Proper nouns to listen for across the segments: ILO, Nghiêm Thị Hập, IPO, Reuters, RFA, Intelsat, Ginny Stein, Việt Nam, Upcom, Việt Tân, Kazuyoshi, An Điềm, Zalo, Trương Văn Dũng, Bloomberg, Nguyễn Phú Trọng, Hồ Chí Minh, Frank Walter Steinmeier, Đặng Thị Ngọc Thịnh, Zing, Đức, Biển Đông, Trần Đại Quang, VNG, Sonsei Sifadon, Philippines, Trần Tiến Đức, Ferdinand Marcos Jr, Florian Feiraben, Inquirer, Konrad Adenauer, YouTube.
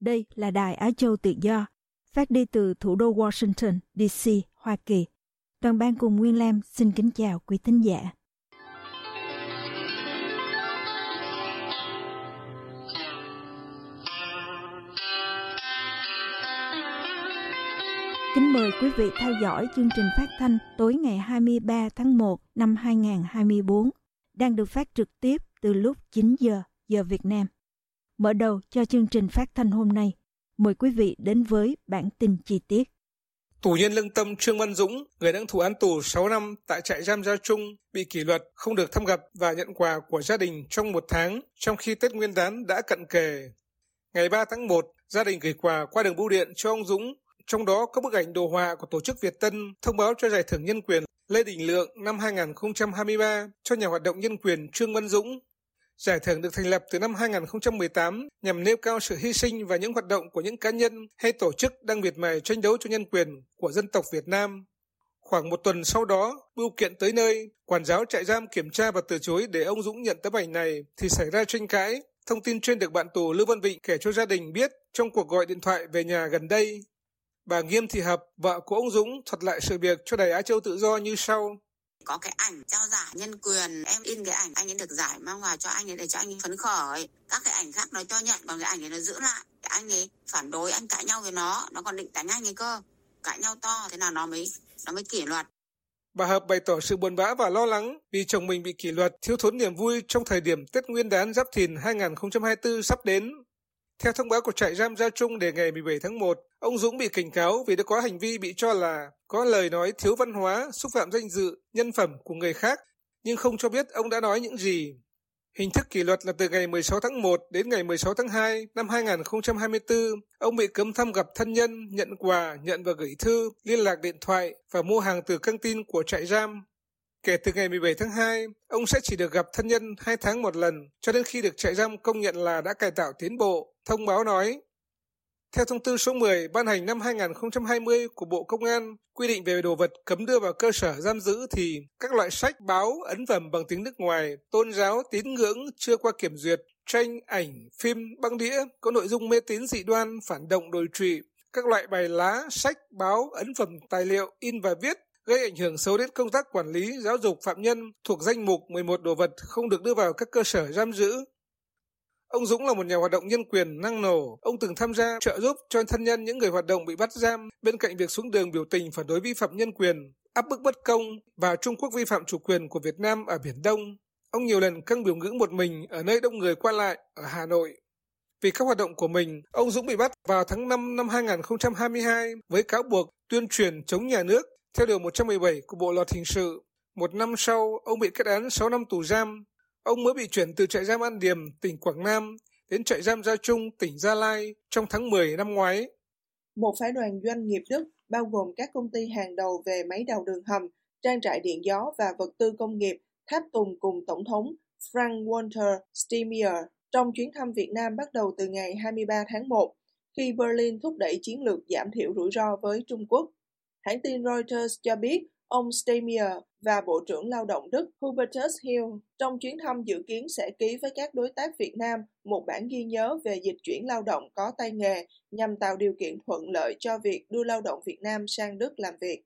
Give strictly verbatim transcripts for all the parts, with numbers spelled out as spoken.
Đây là Đài Á Châu Tự Do, phát đi từ thủ đô Washington, đê xê, Hoa Kỳ. Toàn ban cùng Nguyên Lam xin kính chào quý thính giả. Kính mời quý vị theo dõi chương trình phát thanh tối ngày hai mươi ba tháng một năm hai nghìn không trăm hai mươi tư, đang được phát trực tiếp từ lúc chín giờ, giờ Việt Nam. Mở đầu cho chương trình phát thanh hôm nay, mời quý vị đến với bản tin chi tiết. Tù nhân lương tâm Trương Văn Dũng, người đang thụ án tù sáu năm tại trại giam Giao Trung, bị kỷ luật, không được thăm gặp và nhận quà của gia đình trong một tháng, trong khi Tết Nguyên đán đã cận kề. Ngày ba tháng một, gia đình gửi quà qua đường bưu điện cho ông Dũng, trong đó có bức ảnh đồ họa của tổ chức Việt Tân thông báo cho Giải thưởng Nhân quyền Lê Đình Lượng năm hai nghìn không trăm hai mươi ba cho nhà hoạt động nhân quyền Trương Văn Dũng. Giải thưởng được thành lập từ năm hai nghìn không trăm mười tám nhằm nêu cao sự hy sinh và những hoạt động của những cá nhân hay tổ chức đang miệt mài tranh đấu cho nhân quyền của dân tộc Việt Nam. Khoảng một tuần sau đó, bưu kiện tới nơi, quản giáo trại giam kiểm tra và từ chối để ông Dũng nhận tấm ảnh này thì xảy ra tranh cãi. Thông tin trên được bạn tù Lưu Văn Vịnh kể cho gia đình biết trong cuộc gọi điện thoại về nhà gần đây. Bà Nghiêm Thị Hập, vợ của ông Dũng, thuật lại sự việc cho Đài Á Châu Tự Do như sau. Có cái ảnh trao giải nhân quyền, em in cái ảnh anh ấy được giải mang vào cho anh ấy để cho anh ấy phấn khởi. Các cái ảnh khác nó cho nhận, còn cái ảnh ấy nó giữ lại. Anh ấy phản đối, anh cãi nhau với nó, nó còn định đánh anh ấy cơ. Cãi nhau to, thế nào nó mới, nó mới kỷ luật. Bà Hợp bày tỏ sự buồn bã và lo lắng vì chồng mình bị kỷ luật, thiếu thốn niềm vui trong thời điểm Tết Nguyên đán Giáp Thìn hai nghìn không trăm hai mươi tư sắp đến. Theo thông báo của trại giam Giao Trung đề ngày mười bảy tháng một, ông Dũng bị cảnh cáo vì đã có hành vi bị cho là có lời nói thiếu văn hóa, xúc phạm danh dự, nhân phẩm của người khác, nhưng không cho biết ông đã nói những gì. Hình thức kỷ luật là từ ngày mười sáu tháng một đến ngày mười sáu tháng hai năm hai nghìn không trăm hai mươi tư, ông bị cấm thăm gặp thân nhân, nhận quà, nhận và gửi thư, liên lạc điện thoại và mua hàng từ căng tin của trại giam. Kể từ ngày mười bảy tháng hai, ông sẽ chỉ được gặp thân nhân hai tháng một lần, cho đến khi được trại giam công nhận là đã cải tạo tiến bộ, thông báo nói. Theo thông tư số mười ban hành năm hai nghìn không trăm hai mươi của Bộ Công an, quy định về đồ vật cấm đưa vào cơ sở giam giữ thì các loại sách, báo, ấn phẩm bằng tiếng nước ngoài, tôn giáo, tín ngưỡng chưa qua kiểm duyệt, tranh, ảnh, phim, băng đĩa có nội dung mê tín dị đoan, phản động đồi trụy, các loại bài lá, sách, báo, ấn phẩm, tài liệu in và viết gây ảnh hưởng xấu đến công tác quản lý, giáo dục phạm nhân thuộc danh mục mười một đồ vật không được đưa vào các cơ sở giam giữ. Ông Dũng là một nhà hoạt động nhân quyền năng nổ. Ông từng tham gia trợ giúp cho thân nhân những người hoạt động bị bắt giam bên cạnh việc xuống đường biểu tình phản đối vi phạm nhân quyền, áp bức bất công và Trung Quốc vi phạm chủ quyền của Việt Nam ở Biển Đông. Ông nhiều lần căng biểu ngữ một mình ở nơi đông người qua lại ở Hà Nội. Vì các hoạt động của mình, ông Dũng bị bắt vào tháng năm năm hai nghìn không trăm hai mươi hai với cáo buộc tuyên truyền chống nhà nước theo điều một trăm mười bảy của Bộ Luật Hình sự. Một năm sau, ông bị kết án sáu năm tù giam. Ông mới bị chuyển từ trại giam An Điềm, tỉnh Quảng Nam, đến trại giam Giao Trung, tỉnh Gia Lai trong tháng mười năm ngoái. Một phái đoàn doanh nghiệp Đức, bao gồm các công ty hàng đầu về máy đào đường hầm, trang trại điện gió và vật tư công nghiệp, tháp tùng cùng Tổng thống Frank Walter Steinmeier trong chuyến thăm Việt Nam bắt đầu từ ngày hai mươi ba tháng một, khi Berlin thúc đẩy chiến lược giảm thiểu rủi ro với Trung Quốc. Hãng tin Reuters cho biết, ông Steinmeier và Bộ trưởng Lao động Đức Hubertus Heil trong chuyến thăm dự kiến sẽ ký với các đối tác Việt Nam một bản ghi nhớ về dịch chuyển lao động có tay nghề nhằm tạo điều kiện thuận lợi cho việc đưa lao động Việt Nam sang Đức làm việc.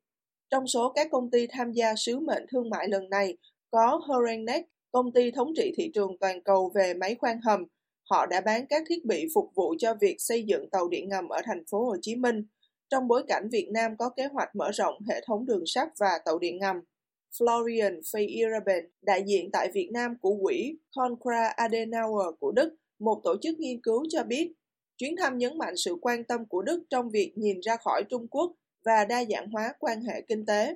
Trong số các công ty tham gia sứ mệnh thương mại lần này có Herrenknecht, công ty thống trị thị trường toàn cầu về máy khoan hầm. Họ đã bán các thiết bị phục vụ cho việc xây dựng tàu điện ngầm ở thành phố Hồ Chí Minh, trong bối cảnh Việt Nam có kế hoạch mở rộng hệ thống đường sắt và tàu điện ngầm. Florian Feiraben, đại diện tại Việt Nam của quỹ Konrad Adenauer của Đức, một tổ chức nghiên cứu cho biết, chuyến thăm nhấn mạnh sự quan tâm của Đức trong việc nhìn ra khỏi Trung Quốc và đa dạng hóa quan hệ kinh tế.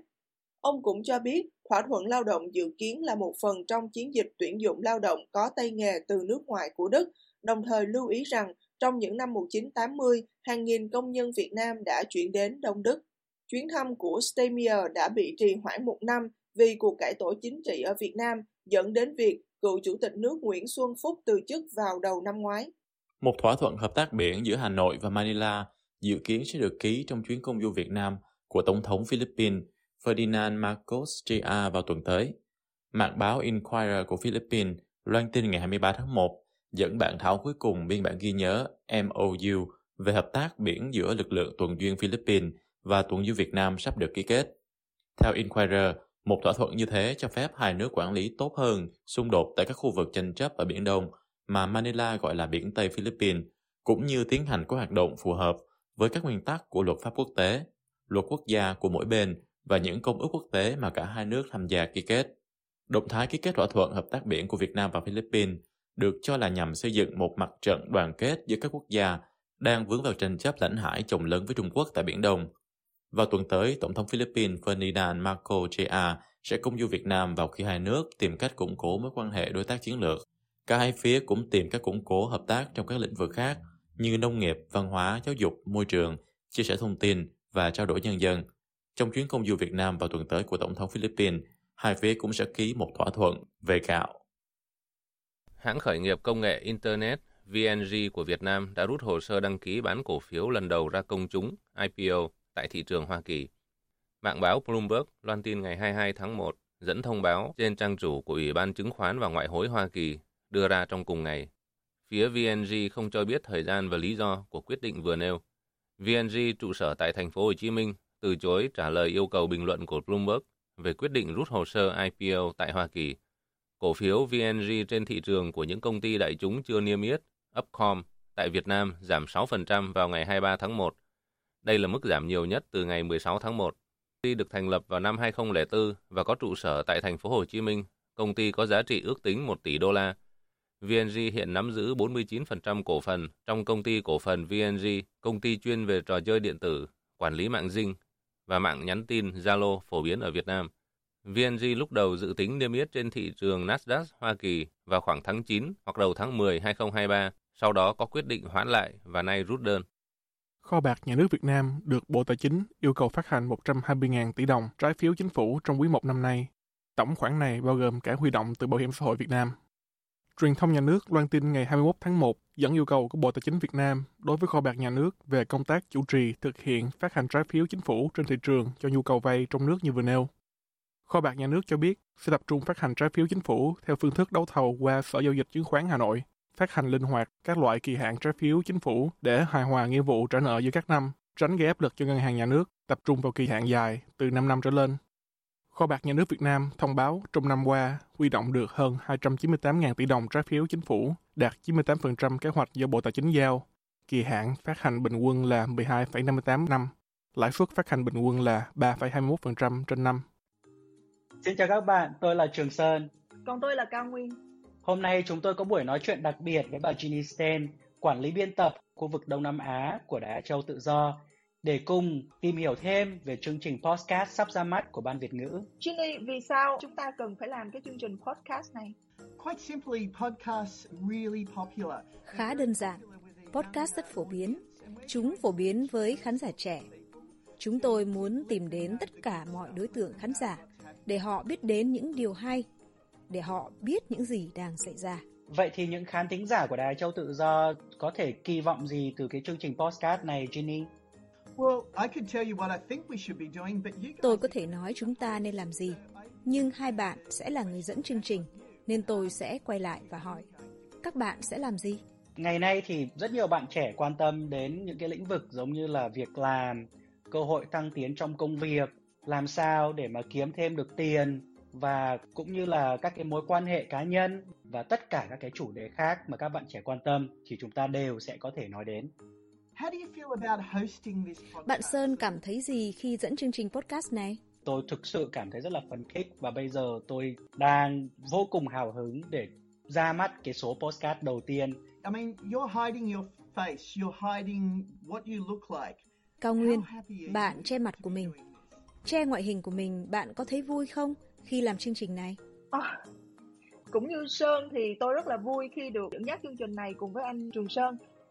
Ông cũng cho biết Thỏa thuận lao động dự kiến là một phần trong chiến dịch tuyển dụng lao động có tay nghề từ nước ngoài của Đức, đồng thời lưu ý rằng trong những năm một nghìn chín trăm tám mươi, hàng nghìn công nhân Việt Nam đã chuyển đến Đông Đức. Chuyến thăm của Steinmeier đã bị trì hoãn một năm vì cuộc cải tổ chính trị ở Việt Nam, dẫn đến việc cựu Chủ tịch nước Nguyễn Xuân Phúc từ chức vào đầu năm ngoái. Một thỏa thuận hợp tác biển giữa Hà Nội và Manila dự kiến sẽ được ký trong chuyến công du Việt Nam của Tổng thống Philippines Ferdinand Marcos Junior vào tuần tới. Mạng báo Inquirer của Philippines loan tin ngày hai mươi ba tháng một dẫn bản thảo cuối cùng biên bản ghi nhớ M O U về hợp tác biển giữa lực lượng tuần duyên Philippines và tuần du Việt Nam sắp được ký kết. Theo Inquirer, một thỏa thuận như thế cho phép hai nước quản lý tốt hơn xung đột tại các khu vực tranh chấp ở Biển Đông mà Manila gọi là Biển Tây Philippines, cũng như tiến hành các hoạt động phù hợp với các nguyên tắc của luật pháp quốc tế, luật quốc gia của mỗi bên và những công ước quốc tế mà cả hai nước tham gia ký kết. Động thái ký kết thỏa thuận hợp tác biển của Việt Nam và Philippines được cho là nhằm xây dựng một mặt trận đoàn kết giữa các quốc gia đang vướng vào tranh chấp lãnh hải chồng lớn với Trung Quốc tại Biển Đông. Vào tuần tới, Tổng thống Philippines Ferdinand Marcos Junior sẽ công du Việt Nam vào khi hai nước tìm cách củng cố mối quan hệ đối tác chiến lược. Cả hai phía cũng tìm cách củng cố hợp tác trong các lĩnh vực khác như nông nghiệp, văn hóa, giáo dục, môi trường, chia sẻ thông tin và trao đổi nhân dân. Trong chuyến công du Việt Nam vào tuần tới của Tổng thống Philippines, hai phía cũng sẽ ký một thỏa thuận về gạo. Hãng khởi nghiệp công nghệ Internet V N G của Việt Nam đã rút hồ sơ đăng ký bán cổ phiếu lần đầu ra công chúng I P O tại thị trường Hoa Kỳ. Mạng báo Bloomberg loan tin ngày hai mươi hai tháng một dẫn thông báo trên trang chủ của Ủy ban Chứng khoán và Ngoại hối Hoa Kỳ đưa ra trong cùng ngày. Phía V N G không cho biết thời gian và lý do của quyết định vừa nêu. V N G trụ sở tại thành phố Hồ Chí Minh từ chối trả lời yêu cầu bình luận của Bloomberg về quyết định rút hồ sơ I P O tại Hoa Kỳ. Cổ phiếu V N G trên thị trường của những công ty đại chúng chưa niêm yết, Upcom, tại Việt Nam giảm sáu phần trăm vào ngày hai mươi ba tháng một. Đây là mức giảm nhiều nhất từ ngày mười sáu tháng một. Công ty được thành lập vào năm hai nghìn không trăm lẻ bốn và có trụ sở tại thành phố Hồ Chí Minh. Công ty có giá trị ước tính một tỷ đô la. V N G hiện nắm giữ bốn mươi chín phần trăm cổ phần trong công ty cổ phần V N G, công ty chuyên về trò chơi điện tử, quản lý mạng Zing và mạng nhắn tin Zalo phổ biến ở Việt Nam. V N G lúc đầu dự tính niêm yết trên thị trường Nasdaq Hoa Kỳ vào khoảng tháng chín hoặc đầu tháng mười năm hai nghìn không trăm hai mươi ba, sau đó có quyết định hoãn lại và nay rút đơn. Kho bạc nhà nước Việt Nam được Bộ Tài chính yêu cầu phát hành một trăm hai mươi nghìn tỷ đồng trái phiếu chính phủ trong quý một năm nay. Tổng khoản này bao gồm cả huy động từ Bảo hiểm xã hội Việt Nam. Truyền thông nhà nước loan tin ngày hai mươi mốt tháng một dẫn yêu cầu của Bộ Tài chính Việt Nam đối với kho bạc nhà nước về công tác chủ trì thực hiện phát hành trái phiếu chính phủ trên thị trường cho nhu cầu vay trong nước như vừa nêu. Kho bạc nhà nước cho biết sẽ tập trung phát hành trái phiếu chính phủ theo phương thức đấu thầu qua Sở Giao dịch Chứng khoán Hà Nội, phát hành linh hoạt các loại kỳ hạn trái phiếu chính phủ để hài hòa nghĩa vụ trả nợ giữa các năm, tránh gây áp lực cho ngân hàng nhà nước, tập trung vào kỳ hạn dài từ năm năm trở lên. Kho bạc nhà nước Việt Nam thông báo trong năm qua huy động được hơn hai trăm chín mươi tám nghìn tỷ đồng trái phiếu chính phủ, đạt chín mươi tám phần trăm kế hoạch do Bộ Tài chính giao. Kỳ hạn phát hành bình quân là mười hai phẩy năm mươi tám năm, lãi suất phát hành bình quân là ba phẩy hai mươi mốt phần trăm trên năm. Xin chào các bạn, tôi là Trường Sơn. Còn tôi là Cao Nguyên. Hôm nay chúng tôi có buổi nói chuyện đặc biệt với bà Ginny Stein, quản lý biên tập khu vực Đông Nam Á của Đài Á Châu Tự Do, để cùng tìm hiểu thêm về chương trình podcast sắp ra mắt của Ban Việt ngữ. Ginny, vì sao chúng ta cần phải làm cái chương trình podcast này? Quite simply, podcast really popular. Khá đơn giản, podcast rất phổ biến. Chúng phổ biến với khán giả trẻ. Chúng tôi muốn tìm đến tất cả mọi đối tượng khán giả để họ biết đến những điều hay, để họ biết những gì đang xảy ra. Vậy thì những khán thính giả của Đài Á Châu Tự Do có thể kỳ vọng gì từ cái chương trình podcast này, Ginny? Tôi có thể nói chúng ta nên làm gì, nhưng hai bạn sẽ là người dẫn chương trình, nên tôi sẽ quay lại và hỏi, các bạn sẽ làm gì? Ngày nay thì rất nhiều bạn trẻ quan tâm đến những cái lĩnh vực giống như là việc làm, cơ hội thăng tiến trong công việc, làm sao để mà kiếm thêm được tiền, và cũng như là các cái mối quan hệ cá nhân và tất cả các cái chủ đề khác mà các bạn trẻ quan tâm thì chúng ta đều sẽ có thể nói đến. Bạn Sơn cảm thấy gì khi dẫn chương trình podcast này? Tôi thực sự cảm thấy rất là phấn khích và bây giờ tôi đang vô cùng hào hứng để ra mắt cái số podcast đầu tiên. I mean, you're hiding your face, you're hiding what you look like. Cao Nguyên, bạn che mặt của mình, che ngoại hình của mình, bạn có thấy vui không khi làm chương trình này? À, cũng như Sơn thì tôi rất là vui khi được dẫn dắt chương trình này cùng với anh Trường Sơn.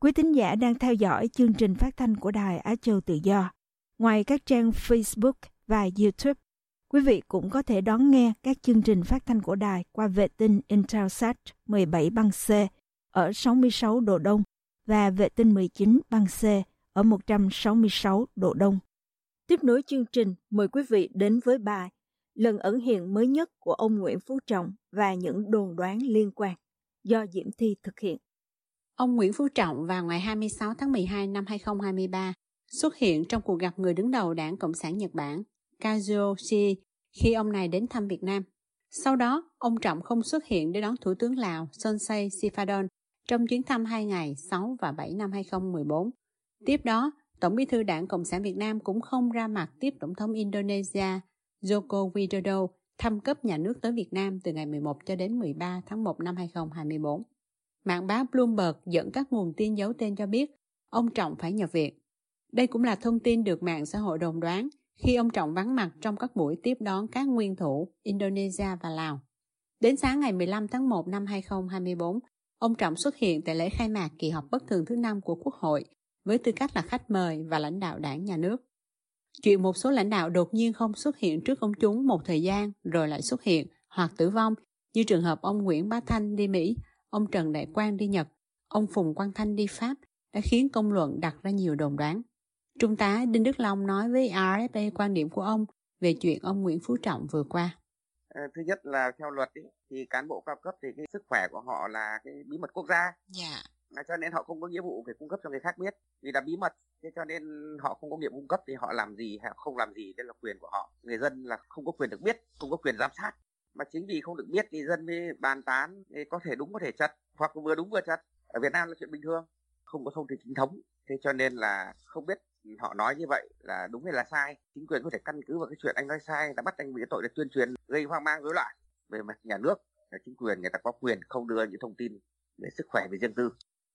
Quý thính giả đang theo dõi chương trình phát thanh của Đài Á Châu Tự Do. Ngoài các trang Facebook và YouTube, quý vị cũng có thể đón nghe các chương trình phát thanh của Đài qua vệ tinh Intelsat mười bảy băng C ở sáu mươi sáu độ Đông và vệ tinh mười chín băng C ở một trăm sáu mươi sáu độ Đông. Tiếp nối chương trình, mời quý vị đến với bài Lần ẩn hiện mới nhất của ông Nguyễn Phú Trọng và những đồn đoán liên quan do Diễm Thi thực hiện. Ông Nguyễn Phú Trọng vào ngày hai mươi sáu tháng mười hai năm hai nghìn không trăm hai mươi ba xuất hiện trong cuộc gặp người đứng đầu Đảng Cộng sản Nhật Bản Kazuyoshi khi ông này đến thăm Việt Nam. Sau đó, ông Trọng không xuất hiện để đón Thủ tướng Lào Sonsei Sifadon trong chuyến thăm hai ngày sáu và bảy năm hai nghìn không trăm mười bốn. Tiếp đó, Tổng bí thư Đảng Cộng sản Việt Nam cũng không ra mặt tiếp Tổng thống Indonesia Joko Widodo thăm cấp nhà nước tới Việt Nam từ ngày mười một cho đến mười ba tháng một năm hai nghìn không trăm hai mươi bốn. Mạng báo Bloomberg dẫn các nguồn tin giấu tên cho biết ông Trọng phải nhập viện. Đây cũng là thông tin được mạng xã hội đồn đoán khi ông Trọng vắng mặt trong các buổi tiếp đón các nguyên thủ Indonesia và Lào. Đến sáng ngày mười lăm tháng một năm hai nghìn không trăm hai mươi bốn, ông Trọng xuất hiện tại lễ khai mạc kỳ họp bất thường thứ năm của Quốc hội với tư cách là khách mời và lãnh đạo đảng nhà nước. Chuyện một số lãnh đạo đột nhiên không xuất hiện trước công chúng một thời gian rồi lại xuất hiện hoặc tử vong như trường hợp ông Nguyễn Bá Thanh đi Mỹ, ông Trần Đại Quang đi Nhật, ông Phùng Quang Thanh đi Pháp đã khiến công luận đặt ra nhiều đồn đoán. Trung tá Đinh Đức Long nói với rờ ép a quan điểm của ông về chuyện ông Nguyễn Phú Trọng vừa qua. Thứ nhất là theo luật ý, thì cán bộ cao cấp thì cái sức khỏe của họ là cái bí mật quốc gia. Dạ. Yeah. Cho nên họ không có nghĩa vụ phải cung cấp cho người khác biết vì là bí mật. Thế cho nên họ không có nghĩa vụ cung cấp thì họ làm gì hay không làm gì đây là quyền của họ. Người dân là không có quyền được biết, không có quyền giám sát. Mà chính vì không được biết thì dân mới bàn tán thì có thể đúng có thể chật hoặc vừa đúng vừa chật. Ở Việt Nam là chuyện bình thường, không có thông tin chính thống. Thế cho nên là không biết họ nói như vậy là đúng hay là sai. Chính quyền có thể căn cứ vào cái chuyện anh nói sai, đã bắt anh bị tội để tuyên truyền gây hoang mang rối loạn. Về mặt nhà nước, chính quyền người ta có quyền không đưa những thông tin về sức khỏe, về riêng tư.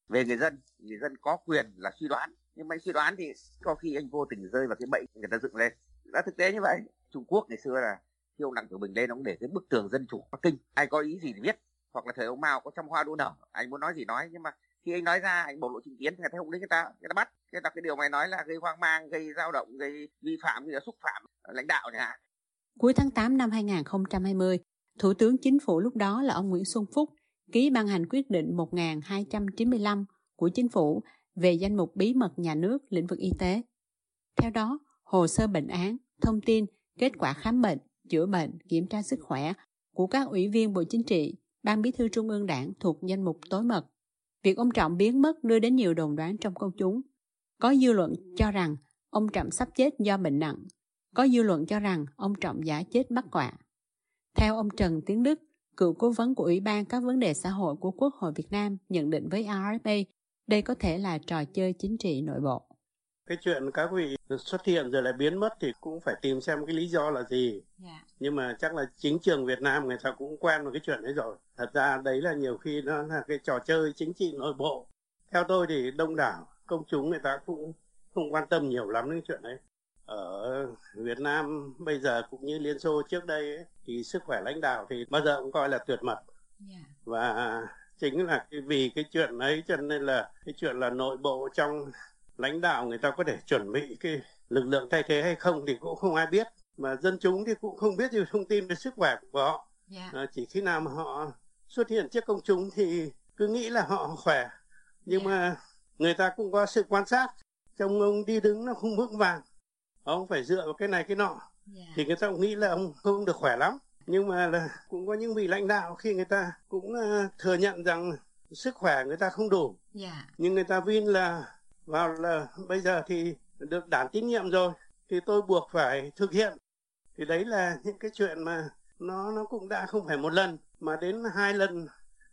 Về người dân, người dân có quyền là suy đoán. Nhưng mà anh suy đoán thì có khi anh vô tình rơi vào cái bẫy người ta dựng lên. Đã thực tế như vậy. Trung Quốc ngày xưa là khi ông Đặng Tiểu Bình lên, ông để cái bức tường dân chủ Bắc Kinh, ai có ý gì thì biết. Hoặc là thời ông Mao có trăm hoa đua nở, anh muốn nói gì nói, nhưng mà khi anh nói ra, anh bộc lộ chính kiến, người ta không lấy người ta, người ta bắt. Cái cái điều mày nói là gây hoang mang, gây dao động, gây vi phạm, gây xúc phạm lãnh đạo này hả? Cuối tháng tám năm hai nghìn không trăm hai mươi, Thủ tướng Chính phủ lúc đó là ông Nguyễn Xuân Phúc ký ban hành quyết định một nghìn hai trăm chín mươi lăm của Chính phủ về danh mục bí mật nhà nước lĩnh vực y tế. Theo đó, hồ sơ bệnh án, thông tin, kết quả khám bệnh, chữa bệnh, kiểm tra sức khỏe của các ủy viên Bộ Chính trị, Ban Bí thư Trung ương Đảng thuộc danh mục tối mật. Việc ông Trọng biến mất đưa đến nhiều đồn đoán trong công chúng. Có dư luận cho rằng ông Trọng sắp chết do bệnh nặng. Có dư luận cho rằng ông Trọng giả chết bắt quạ. Theo ông Trần Tiến Đức, cựu cố vấn của Ủy ban các vấn đề xã hội của Quốc hội Việt Nam nhận định với rờ ép a, đây có thể là trò chơi chính trị nội bộ. Cái chuyện các vị xuất hiện rồi lại biến mất thì cũng phải tìm xem cái lý do là gì. Yeah. Nhưng mà chắc là chính trường Việt Nam người ta cũng quen với cái chuyện đấy rồi. Thật ra đấy là nhiều khi nó là cái trò chơi chính trị nội bộ. Theo tôi thì đông đảo công chúng người ta cũng không quan tâm nhiều lắm đến chuyện đấy. Ở Việt Nam bây giờ cũng như Liên Xô trước đây ấy, thì sức khỏe lãnh đạo thì bao giờ cũng coi là tuyệt mật. Yeah. Và chính là vì cái chuyện ấy cho nên là cái chuyện là nội bộ trong lãnh đạo người ta có thể chuẩn bị cái lực lượng thay thế hay không thì cũng không ai biết. Mà dân chúng thì cũng không biết nhiều thông tin về sức khỏe của họ. Yeah. À, chỉ khi nào mà họ xuất hiện trước công chúng thì cứ nghĩ là họ khỏe. Nhưng yeah. mà người ta cũng có sự quan sát. Trông ông đi đứng nó không vững vàng. Ông phải dựa vào cái này cái nọ. Yeah. Thì người ta cũng nghĩ là ông không được khỏe lắm. Nhưng mà là cũng có những vị lãnh đạo khi người ta cũng thừa nhận rằng sức khỏe người ta không đủ. Yeah. Nhưng người ta vin là vào là bây giờ thì được đảng tín nhiệm rồi. Thì tôi buộc phải thực hiện. Thì đấy là những cái chuyện mà nó nó cũng đã không phải một lần mà đến hai lần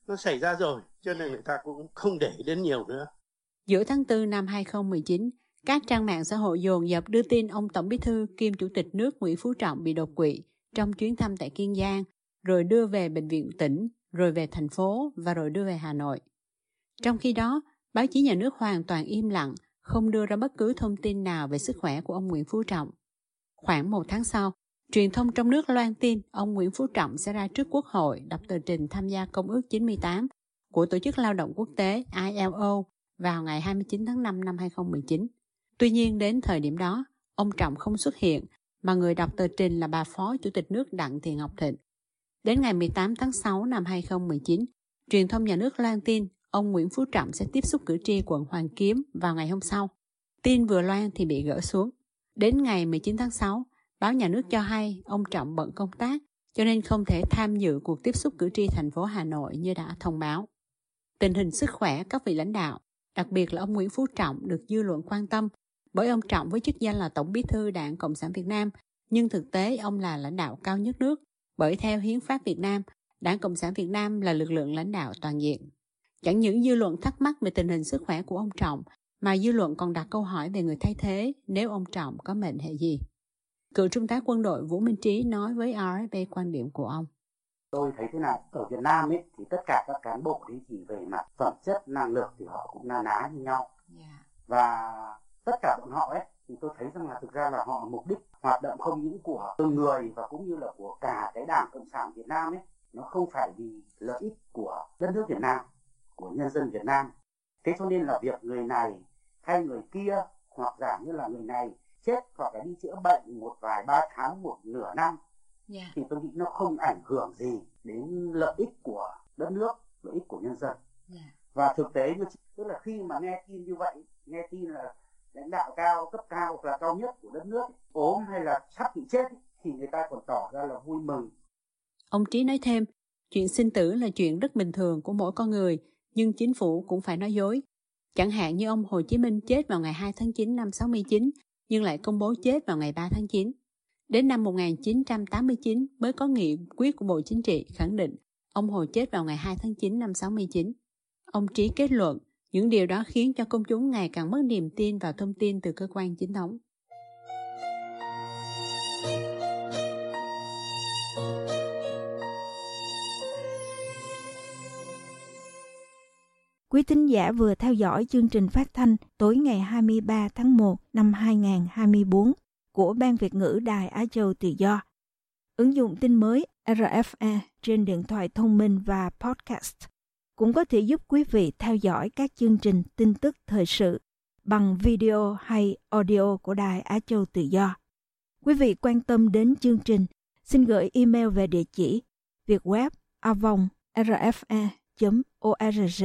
nó xảy ra rồi, cho nên người ta cũng không để đến nhiều nữa. Giữa tháng tư năm hai không một chín, các trang mạng xã hội dồn dập đưa tin ông Tổng Bí thư kiêm Chủ tịch nước Nguyễn Phú Trọng bị đột quỵ trong chuyến thăm tại Kiên Giang, rồi đưa về bệnh viện tỉnh, rồi về thành phố và rồi đưa về Hà Nội. Trong khi đó, báo chí nhà nước hoàn toàn im lặng, không đưa ra bất cứ thông tin nào về sức khỏe của ông Nguyễn Phú Trọng. Khoảng một tháng sau, truyền thông trong nước loan tin ông Nguyễn Phú Trọng sẽ ra trước Quốc hội đọc tờ trình tham gia Công ước chín mươi tám của Tổ chức Lao động Quốc tế I L O vào ngày hai mươi chín tháng năm năm hai không một chín. Tuy nhiên, đến thời điểm đó, ông Trọng không xuất hiện, mà người đọc tờ trình là bà Phó Chủ tịch nước Đặng Thị Ngọc Thịnh. Đến ngày mười tám tháng sáu năm hai không một chín, truyền thông nhà nước loan tin ông Nguyễn Phú Trọng sẽ tiếp xúc cử tri quận Hoàn Kiếm vào ngày hôm sau. Tin vừa loan thì bị gỡ xuống. Đến ngày mười chín tháng sáu, báo nhà nước cho hay ông Trọng bận công tác, cho nên không thể tham dự cuộc tiếp xúc cử tri thành phố Hà Nội như đã thông báo. Tình hình sức khỏe các vị lãnh đạo, đặc biệt là ông Nguyễn Phú Trọng được dư luận quan tâm, bởi ông Trọng với chức danh là Tổng Bí thư Đảng Cộng sản Việt Nam, nhưng thực tế ông là lãnh đạo cao nhất nước, bởi theo Hiến pháp Việt Nam, Đảng Cộng sản Việt Nam là lực lượng lãnh đạo toàn diện. Chẳng những dư luận thắc mắc về tình hình sức khỏe của ông Trọng, mà dư luận còn đặt câu hỏi về người thay thế nếu ông Trọng có mệnh hệ gì. Cựu Trung tá quân đội Vũ Minh Trí nói với R F A quan điểm của ông. Tôi thấy thế nào, ở Việt Nam ấy, thì tất cả các cán bộ thì chỉ về mặt phẩm chất, năng lực thì họ cũng na ná như nhau. Yeah. Và tất cả bọn họ ấy, thì tôi thấy rằng là thực ra là họ mục đích hoạt động không những của từng người và cũng như là của cả cái Đảng Cộng sản Việt Nam ấy, nó không phải vì lợi ích của đất nước Việt Nam, của nhân dân Việt Nam. Thế cho nên là việc người này hay người kia, hoặc giả như là người này chết hoặc là đi chữa bệnh một vài ba tháng, một nửa năm, yeah. thì tôi nghĩ nó không ảnh hưởng gì đến lợi ích của đất nước, lợi ích của nhân dân. Yeah. Và thực tế tức là khi mà nghe tin như vậy, nghe tin là lãnh đạo cao, cấp cao hoặc là cao nhất của đất nước ốm hay là sắp bị chết thì người ta còn tỏ ra là vui mừng. Ông Trí nói thêm, chuyện sinh tử là chuyện rất bình thường của mỗi con người, nhưng chính phủ cũng phải nói dối. Chẳng hạn như ông Hồ Chí Minh chết vào ngày hai tháng chín năm sáu mươi chín, nhưng lại công bố chết vào ngày ba tháng chín. Đến năm một nghìn chín trăm tám mươi chín mới có nghị quyết của Bộ Chính trị khẳng định ông Hồ chết vào ngày hai tháng chín năm sáu mươi chín. Ông Trí kết luận, những điều đó khiến cho công chúng ngày càng mất niềm tin vào thông tin từ cơ quan chính thống. Quý thính giả vừa theo dõi chương trình phát thanh tối ngày hai mươi ba tháng một năm hai nghìn không trăm hai mươi tư của Ban Việt ngữ Đài Á Châu Tự do. Ứng dụng tin mới R F A trên điện thoại thông minh và podcast cũng có thể giúp quý vị theo dõi các chương trình tin tức thời sự bằng video hay audio của Đài Á Châu Tự do. Quý vị quan tâm đến chương trình, xin gửi email về địa chỉ vietweb a vòng r f a chấm org.